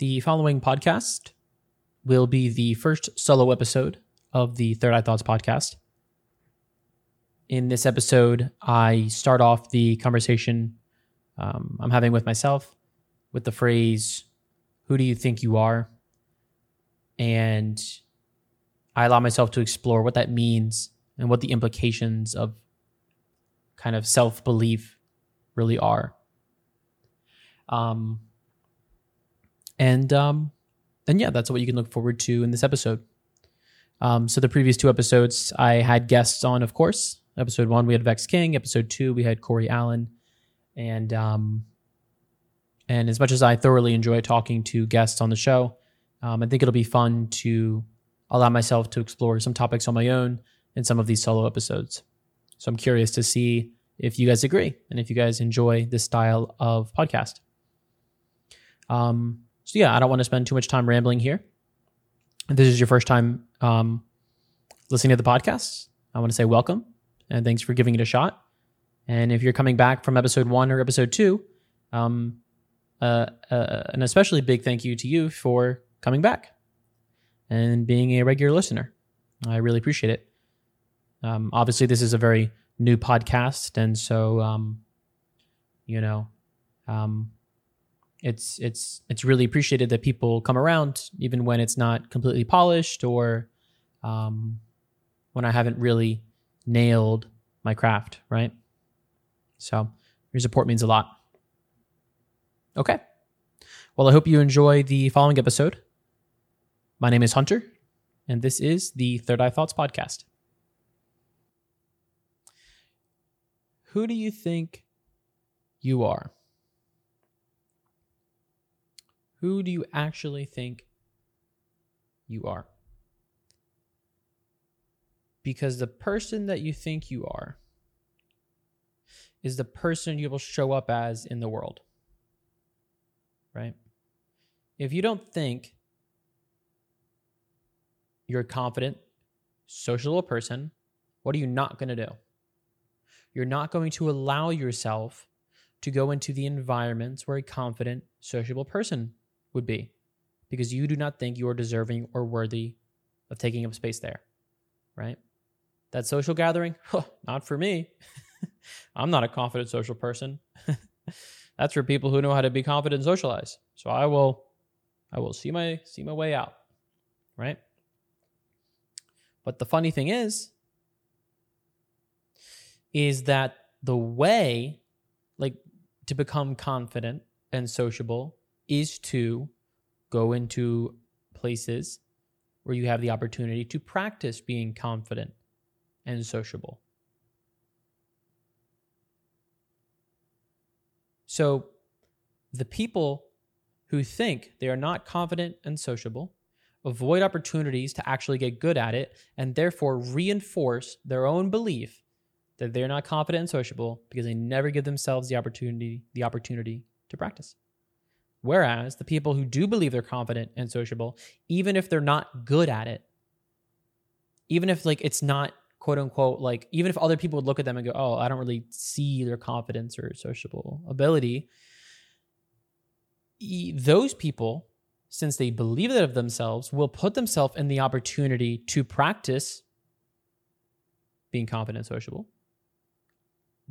The following podcast will be the first solo episode of the Third Eye Thoughts podcast. In this episode, I start off the conversation I'm having with myself with the phrase, "Who do you think you are?" And I allow myself to explore what that means and what the implications of kind of self-belief really are. And that's what you can look forward to in this episode. So the previous two episodes, I had guests on, of course. Episode 1, we had Vex King. Episode 2, we had Corey Allen. And as much as I thoroughly enjoy talking to guests on the show, I think it'll be fun to allow myself to explore some topics on my own in some of these solo episodes. So I'm curious to see if you guys agree and if you guys enjoy this style of podcast. I don't want to spend too much time rambling here. If this is your first time listening to the podcast, I want to say welcome and thanks for giving it a shot. And if you're coming back from episode 1 or episode 2, an especially big thank you to you for coming back and being a regular listener. I really appreciate it. Obviously, this is a very new podcast, and so it's really appreciated that people come around, even when it's not completely polished or when I haven't really nailed my craft, right? So your support means a lot. Okay. Well, I hope you enjoy the following episode. My name is Hunter, and this is the Third Eye Thoughts podcast. Who do you think you are? Who do you actually think you are? Because the person that you think you are is the person you will show up as in the world, right? If you don't think you're a confident, sociable person, what are you not going to do? You're not going to allow yourself to go into the environments where a confident, sociable person would be, because you do not think you are deserving or worthy of taking up space there, right? That social gathering, not for me. I'm not a confident social person. That's for people who know how to be confident and socialize. So I will see my way out, right? But the funny thing is that the way, like, to become confident and sociable is to go into places where you have the opportunity to practice being confident and sociable. So the people who think they are not confident and sociable avoid opportunities to actually get good at it, and therefore reinforce their own belief that they're not confident and sociable because they never give themselves the opportunity to practice. Whereas the people who do believe they're confident and sociable, even if they're not good at it, even if, like, it's not, quote unquote, like, even if other people would look at them and go, "Oh, I don't really see their confidence or sociable ability," those people, since they believe that of themselves, will put themselves in the opportunity to practice being confident and sociable.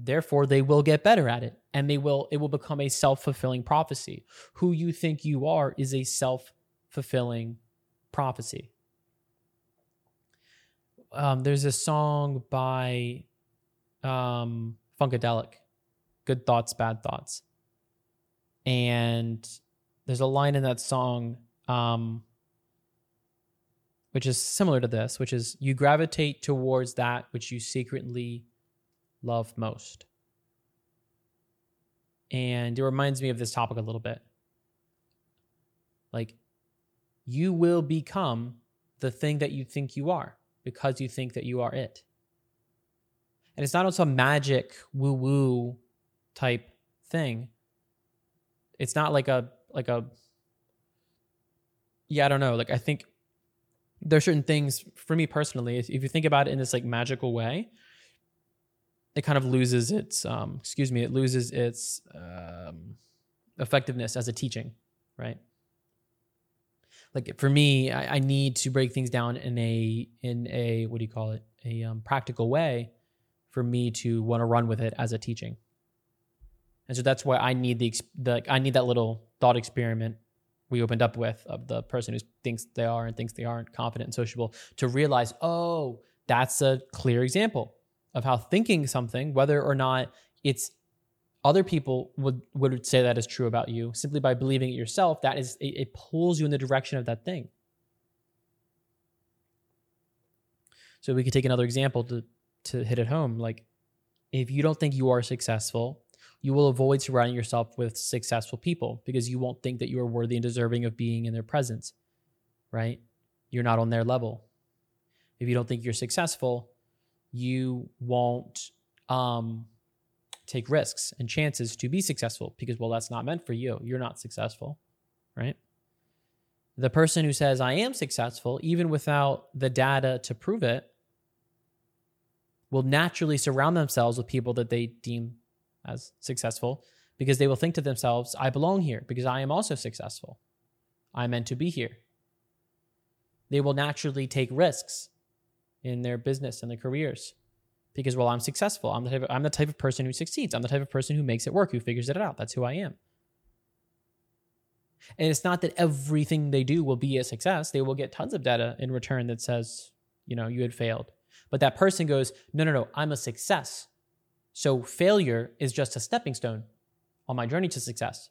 Therefore, they will get better at it, and it will become a self-fulfilling prophecy. Who you think you are is a self-fulfilling prophecy. There's a song by Funkadelic, "Good Thoughts, Bad Thoughts," and there's a line in that song which is similar to this, which is, "You gravitate towards that which you secretly love most." And it reminds me of this topic a little bit. Like, you will become the thing that you think you are because you think that you are it. And it's not on some magic woo-woo type thing. It's not I think there are certain things, for me personally, if you think about it in this, like, magical way, it kind of loses its, effectiveness as a teaching, right? like for me, I need to break things down in a what do you call it? A practical way for me to want to run with it as a teaching. And so that's why I need I need that little thought experiment we opened up with of the person who thinks they are and thinks they aren't, confident and sociable, to realize, oh, that's a clear example of how thinking something, whether or not it's other people would say that is true about you, simply by believing it yourself, that is, it pulls you in the direction of that thing. So we could take another example to hit it home. Like, if you don't think you are successful, you will avoid surrounding yourself with successful people because you won't think that you are worthy and deserving of being in their presence, right? You're not on their level. If you don't think you're successful, you won't take risks and chances to be successful because, well, that's not meant for you. You're not successful, right? The person who says, I am successful, even without the data to prove it, will naturally surround themselves with people that they deem as successful because they will think to themselves, I belong here because I am also successful. I'm meant to be here. They will naturally take risks in their business and their careers because, well, I'm successful. I'm the type of person who succeeds. I'm the type of person who makes it work, who figures it out. That's who I am. And it's not that everything they do will be a success. They will get tons of data in return that says, you know, you had failed. But that person goes, no, I'm a success. So failure is just a stepping stone on my journey to success.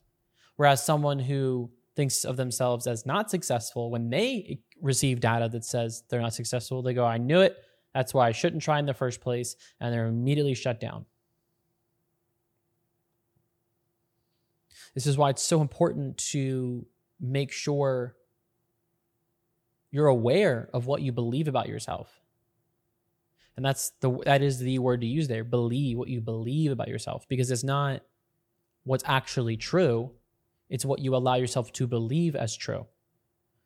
Whereas someone who thinks of themselves as not successful, when they receive data that says they're not successful, they go, I knew it. That's why I shouldn't try in the first place. And they're immediately shut down. This is why it's so important to make sure you're aware of what you believe about yourself. And that is the word to use there. Believe what you believe about yourself, because it's not what's actually true. It's what you allow yourself to believe as true,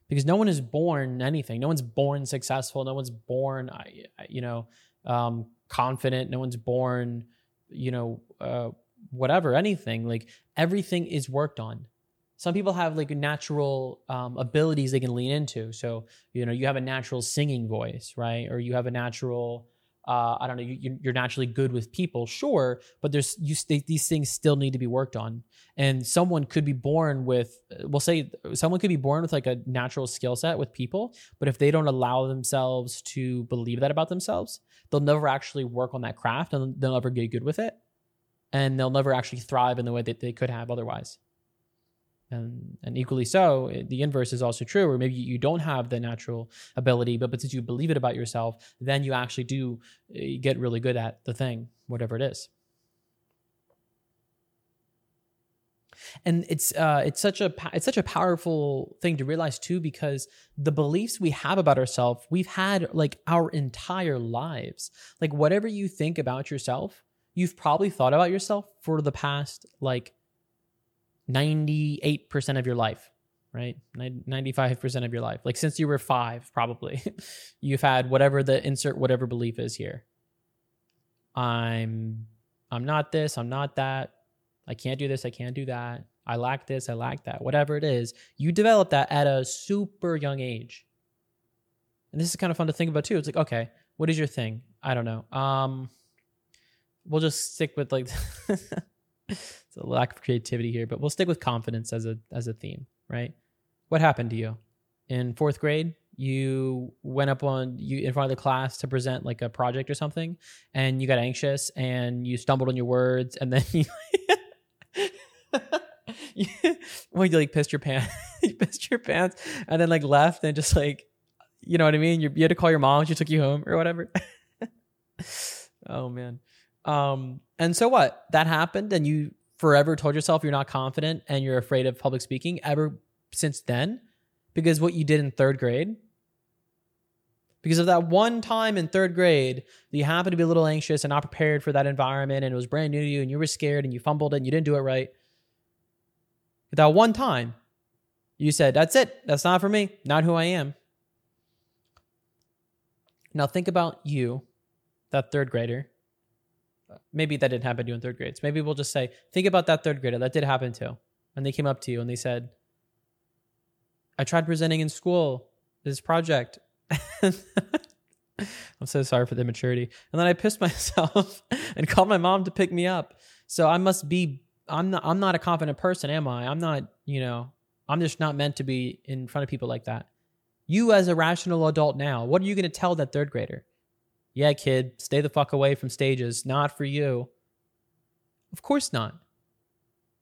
because no one is born anything. No one's born successful. No one's born, confident. No one's born, whatever, anything. Like, everything is worked on. Some people have like natural abilities they can lean into. So, you have a natural singing voice, right? Or you have a natural, you're naturally good with people, sure, but these things still need to be worked on. And someone could be born with, like a natural skill set with people, but if they don't allow themselves to believe that about themselves, they'll never actually work on that craft, and they'll never get good with it, and they'll never actually thrive in the way that they could have otherwise. And equally so, the inverse is also true, where maybe you don't have the natural ability, but since you believe it about yourself, then you actually do get really good at the thing, whatever it is. And it's such a powerful thing to realize too, because the beliefs we have about ourselves, we've had like our entire lives. Like, whatever you think about yourself, you've probably thought about yourself for the past like 98% of your life, right? 95% of your life. Like, since you were 5, probably, you've had whatever belief is here. I'm not this, I'm not that. I can't do this, I can't do that. I lack this, I lack that. Whatever it is, you develop that at a super young age. And this is kind of fun to think about too. It's like, okay, what is your thing? I don't know. We'll just stick with like... It's a lack of creativity here, but we'll stick with confidence as a theme, right? What happened to you? In 4th grade, you went up in front of the class to present like a project or something, and you got anxious and you stumbled on your words, and then you like pissed your pants, and then like left and just like, you know what I mean? You had to call your mom. She took you home or whatever. Oh man. And so what? That happened, and you forever told yourself you're not confident and you're afraid of public speaking ever since then, because what you did in 3rd grade, because of that one time in 3rd grade, you happened to be a little anxious and not prepared for that environment, and it was brand new to you, and you were scared, and you fumbled it, and you didn't do it right. But that one time, you said, that's it. That's not for me. Not who I am. Now think about you, that 3rd grader. Maybe that didn't happen to you in 3rd grade. So maybe we'll just say, think about that 3rd grader that did happen to, and they came up to you and they said, I I tried presenting in school this project. I'm so sorry for the immaturity. And then I pissed myself and called my mom to pick me up. So I must be, I'm not a confident person, am I? I'm not, you know, I'm just not meant to be in front of people like that. You as a rational adult now, what are you going to tell that third grader? Yeah, kid, stay the fuck away from stages. Not for you. Of course not.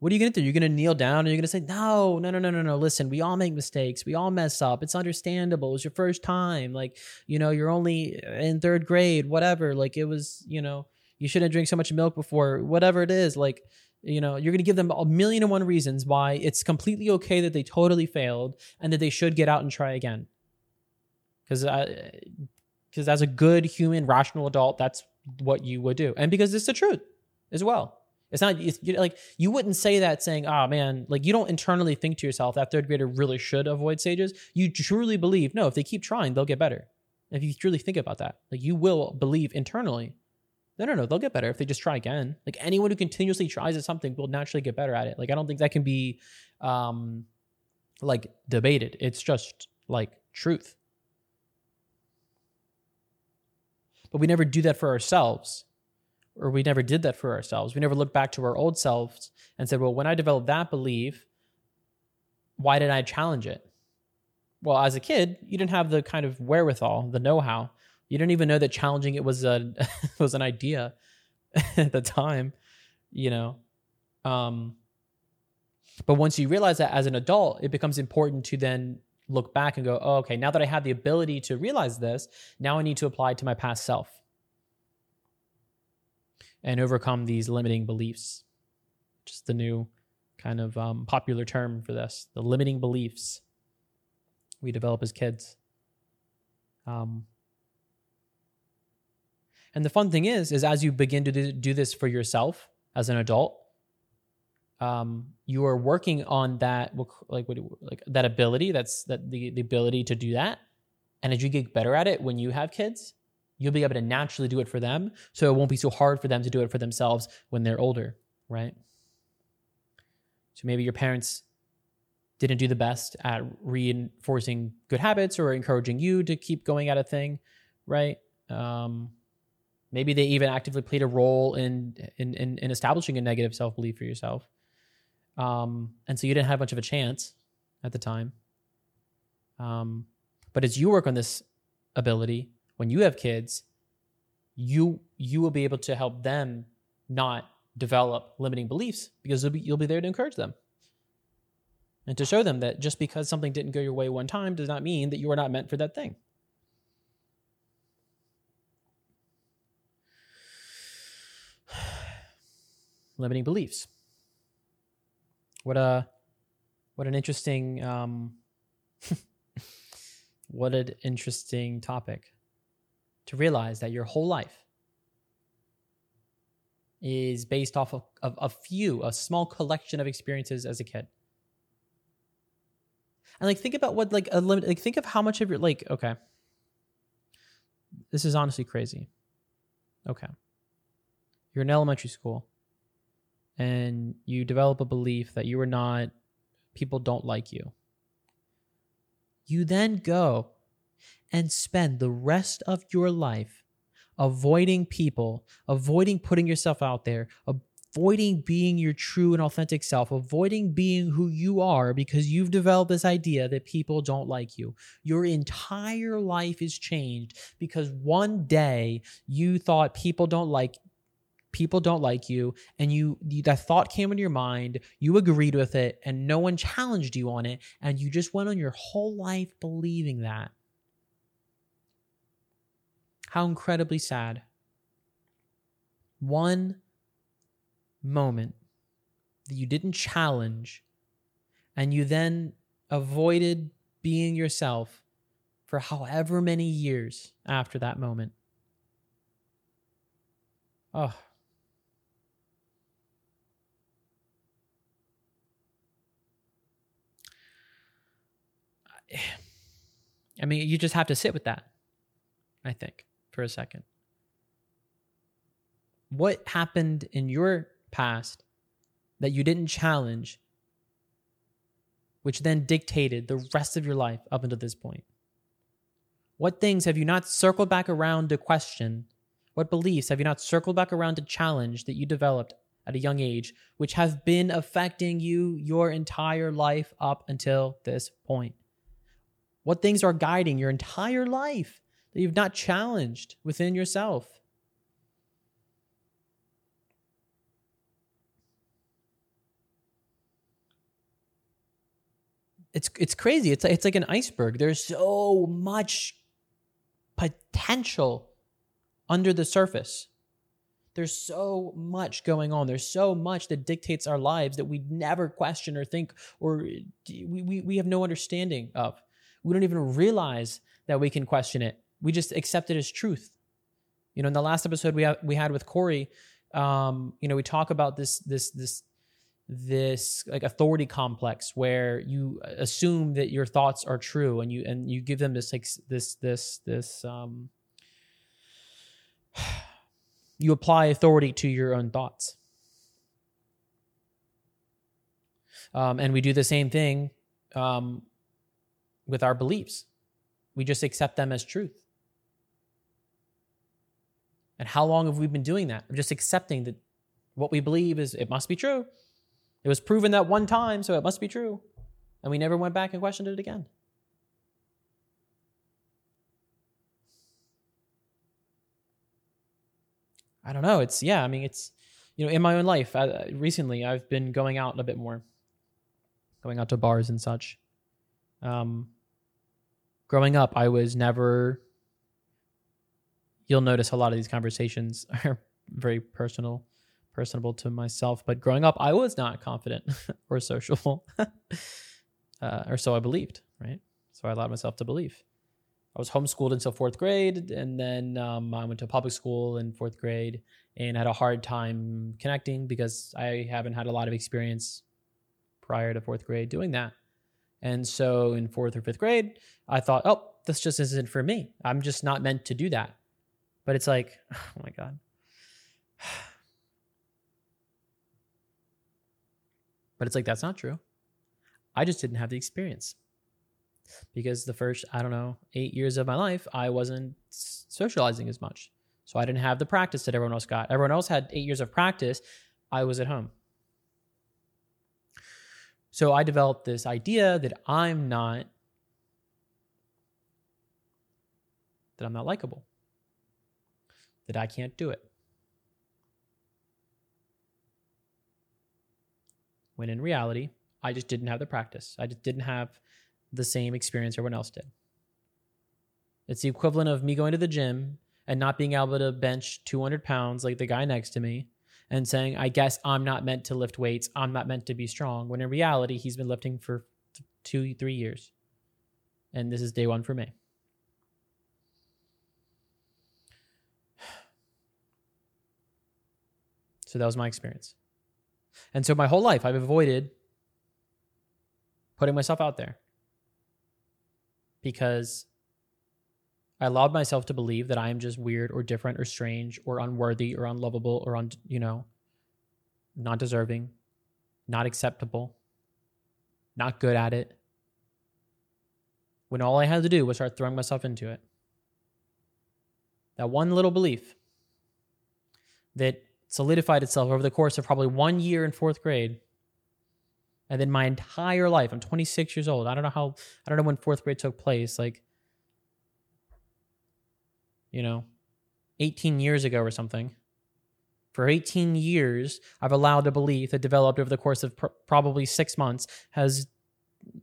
What are you going to do? You're going to kneel down and you're going to say, no. Listen, we all make mistakes. We all mess up. It's understandable. It's your first time. Like, you know, you're only in third grade, whatever. Like it was, you know, you shouldn't drink so much milk before, whatever it is. Like, you know, you're going to give them a million and one reasons why it's completely okay that they totally failed and that they should get out and try again. Because as a good human, rational adult, that's what you would do. And because it's the truth as well. It's not, it's, like, you wouldn't say that saying, oh man, like you don't internally think to yourself that third grader really should avoid stages. You truly believe, no, if they keep trying, they'll get better. If you truly think about that, like you will believe internally, no, they'll get better if they just try again. Like anyone who continuously tries at something will naturally get better at it. Like I don't think that can be like debated. It's just like truth. But we never do that for ourselves. Or we never did that for ourselves. We never looked back to our old selves and said, well, when I developed that belief, why did I challenge it? Well, as a kid, you didn't have the kind of wherewithal, the know-how. You didn't even know that challenging it was an idea at the time, you know. But once you realize that as an adult, it becomes important to then look back and go, oh, okay, now that I have the ability to realize this, now I need to apply it to my past self and overcome these limiting beliefs. Just the new kind of popular term for this, the limiting beliefs we develop as kids. And the fun thing is as you begin to do this for yourself as an adult, you are working on that, like that ability, the ability to do that. And as you get better at it when you have kids, you'll be able to naturally do it for them, so it won't be so hard for them to do it for themselves when they're older, right? So maybe your parents didn't do the best at reinforcing good habits or encouraging you to keep going at a thing, right? Maybe they even actively played a role in establishing a negative self-belief for yourself. And so you didn't have much of a chance at the time. But as you work on this ability, when you have kids, you will be able to help them not develop limiting beliefs because you'll be there to encourage them and to show them that just because something didn't go your way one time does not mean that you are not meant for that thing. Limiting beliefs. What an interesting what an interesting topic. To realize that your whole life is based off of a small collection of experiences as a kid. And like, think about what, like, a limit, like, think of how much of your, like, okay, this is honestly crazy. Okay. You're in elementary school and you develop a belief that you are not, people don't like you. You then go and spend the rest of your life avoiding people, avoiding putting yourself out there, avoiding being your true and authentic self, avoiding being who you are because you've developed this idea that people don't like you. Your entire life is changed because one day you thought people don't like you, and you that thought came into your mind, you agreed with it, and no one challenged you on it, and you just went on your whole life believing that. How incredibly sad. One moment that you didn't challenge and you then avoided being yourself for however many years after that moment. Oh. I mean, you just have to sit with that, I think. For a second. What happened in your past that you didn't challenge which then dictated the rest of your life up until this point? What things have you not circled back around to question? What beliefs have you not circled back around to challenge that you developed at a young age, which have been affecting you your entire life up until this point? What things are guiding your entire life that you've not challenged within yourself? It's crazy. It's like an iceberg. There's so much potential under the surface. There's so much going on. There's so much that dictates our lives that we never question or think, or we have no understanding of. We don't even realize that we can question it. We just accept it as truth. You know, in the last episode we had with Corey, you know, we talk about this like authority complex where you assume that your thoughts are true, and you give them this like this you apply authority to your own thoughts, and we do the same thing with our beliefs. We just accept them as truth. And how long have we been doing that? I'm just accepting that what we believe is, it must be true. It was proven that one time, so it must be true. And we never went back and questioned it again. I don't know. It's, you know, in my own life, recently I've been going out a bit more, going out to bars and such. Growing up, I was never, you'll notice a lot of these conversations are very personable to myself, but growing up, I was not confident or sociable, or so I believed, right? So I allowed myself to believe. I was homeschooled until fourth grade, and then I went to public school in fourth grade and had a hard time connecting because I haven't had a lot of experience prior to fourth grade doing that. And so in fourth or fifth grade, I thought, oh, this just isn't for me. I'm just not meant to do that. But it's like, oh my God. But it's like, that's not true. I just didn't have the experience. Because the first, 8 years of my life, I wasn't socializing as much. So I didn't have the practice that everyone else got. Everyone else had 8 years of practice. I was at home. So I developed this idea that I'm not likable, that I can't do it. When in reality, I just didn't have the practice. I just didn't have the same experience everyone else did. It's the equivalent of me going to the gym and not being able to bench 200 pounds like the guy next to me and saying, I guess I'm not meant to lift weights. I'm not meant to be strong. When in reality, he's been lifting for 2-3 years. And this is day one for me. So that was my experience. And so my whole life, I've avoided putting myself out there because I allowed myself to believe that I am just weird or different or strange or unworthy or unlovable or, not deserving, not acceptable, not good at it, when all I had to do was start throwing myself into it. That one little belief that solidified itself over the course of probably 1 year in fourth grade. And then my entire life, I'm 26 years old. I don't know when fourth grade took place, 18 years ago or something. For 18 years, I've allowed a belief that developed over the course of probably 6 months has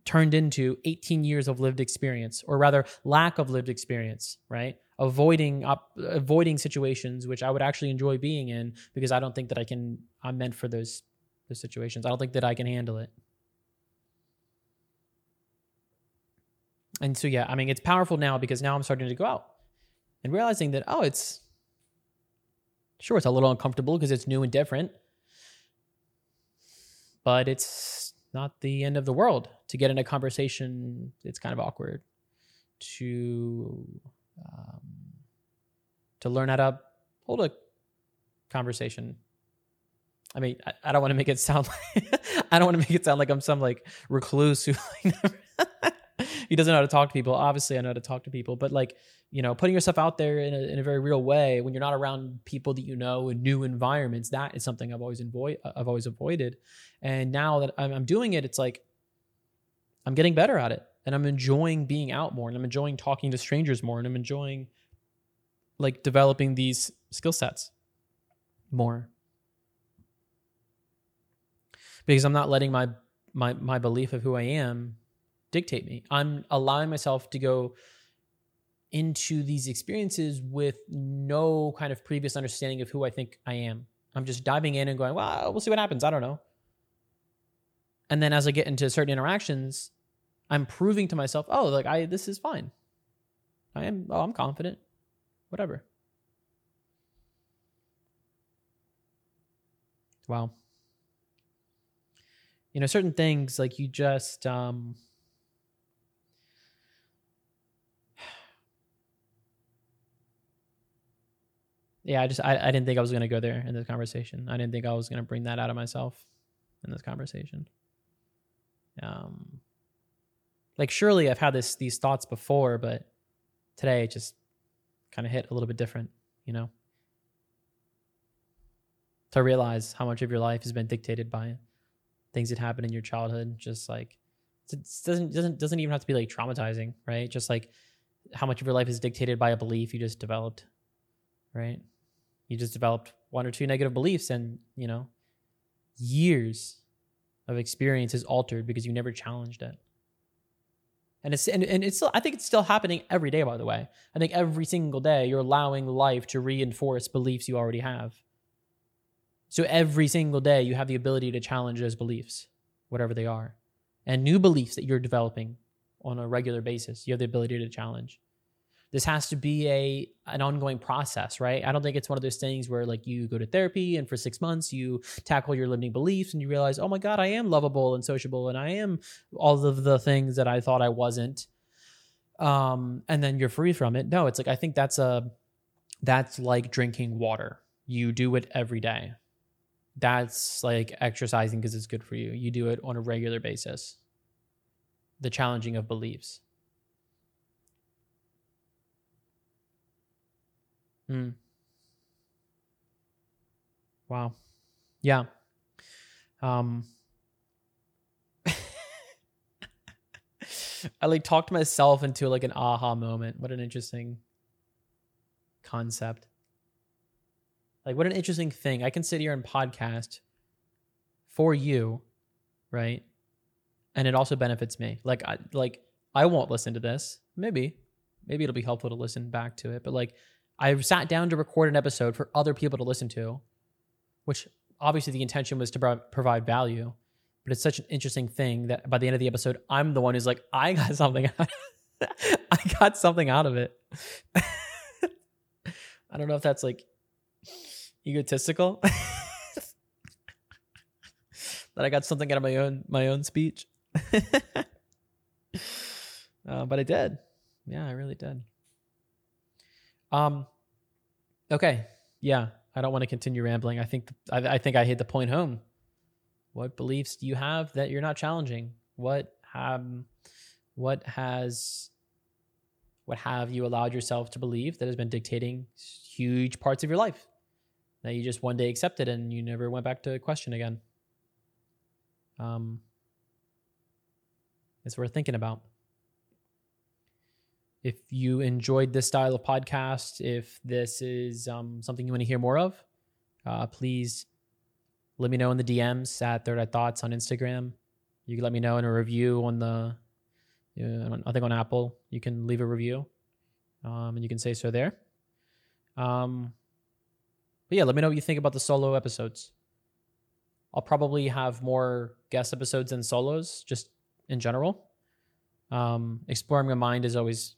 turned into 18 years of lived experience, or rather lack of lived experience, right? Avoiding situations which I would actually enjoy being in because I don't think that I'm meant for those situations. I don't think that I can handle it. And so, it's powerful now because now I'm starting to go out and realizing that, it's a little uncomfortable because it's new and different, but it's not the end of the world. To get in a conversation, it's kind of awkward. To learn how to hold a conversation. I mean, I don't want to make it sound like I'm some like recluse who he doesn't know how to talk to people. Obviously I know how to talk to people, but like, you know, putting yourself out there in a very real way when you're not around people that you know in new environments, that is something I've always avoided. And now that I'm doing it, it's like I'm getting better at it, and I'm enjoying being out more, and I'm enjoying talking to strangers more, and I'm enjoying like developing these skill sets more, because I'm not letting my belief of who I am dictate me. I'm allowing myself to go into these experiences with no kind of previous understanding of who I think I am. I'm just diving in and going, well, we'll see what happens. I don't know. And then as I get into certain interactions, I'm proving to myself, this is fine. I'm confident, whatever. Wow. You know, certain things like you just, I didn't think I was going to go there in this conversation. I didn't think I was going to bring that out of myself in this conversation. Like surely I've had these thoughts before, but today it just kind of hit a little bit different, you know? To realize how much of your life has been dictated by things that happened in your childhood, just like it doesn't even have to be like traumatizing, right? Just like how much of your life is dictated by a belief you just developed, right? You just developed one or two negative beliefs, and you know, years of experience is altered because you never challenged it. And it's still, I think it's still happening every day, by the way. I think every single day you're allowing life to reinforce beliefs you already have. So every single day you have the ability to challenge those beliefs, whatever they are. And new beliefs that you're developing on a regular basis, you have the ability to challenge. This has to be an ongoing process, right? I don't think it's one of those things where like you go to therapy and for 6 months you tackle your limiting beliefs and you realize, oh my God, I am lovable and sociable and I am all of the things that I thought I wasn't. And then you're free from it. No, it's like, I think that's like drinking water. You do it every day. That's like exercising because it's good for you. You do it on a regular basis. The challenging of beliefs. Wow. Yeah. I like talked myself into like an aha moment. What an interesting concept. Like what an interesting thing. I can sit here and podcast for you, right? And it also benefits me. Like I won't listen to this. Maybe it'll be helpful to listen back to it, but like I've sat down to record an episode for other people to listen to, which obviously the intention was to provide value, but it's such an interesting thing that by the end of the episode, I'm the one who's like, I got something out of it. I don't know if that's like egotistical that I got something out of my own speech. But I did. Yeah, I really did. Okay. Yeah. I don't want to continue rambling. I think I hit the point home. What beliefs do you have that you're not challenging? What have you allowed yourself to believe that has been dictating huge parts of your life? That you just one day accepted and you never went back to question again. It's worth thinking about. If you enjoyed this style of podcast, if this is something you want to hear more of, please let me know in the DMs at Third Eye Thoughts on Instagram. You can let me know in a review on I think on Apple, you can leave a review and you can say so there. But yeah, let me know what you think about the solo episodes. I'll probably have more guest episodes than solos, just in general. Exploring my mind is always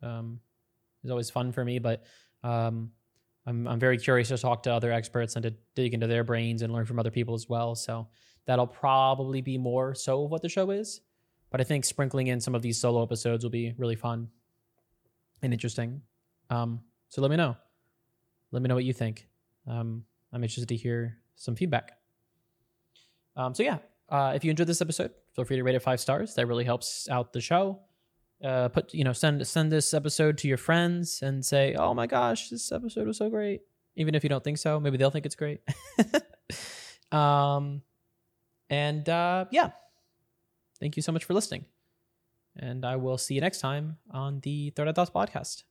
fun for me, but I'm very curious to talk to other experts and to dig into their brains and learn from other people as well. So that'll probably be more so what the show is, but I think sprinkling in some of these solo episodes will be really fun and interesting. So let me know what you think. I'm interested to hear some feedback. If you enjoyed this episode, feel free to rate it 5 stars. That really helps out the show. Send this episode to your friends and say, oh my gosh, this episode was so great. Even if you don't think so, maybe they'll think it's great. Thank you so much for listening. And I will see you next time on the Third Eye Thoughts podcast.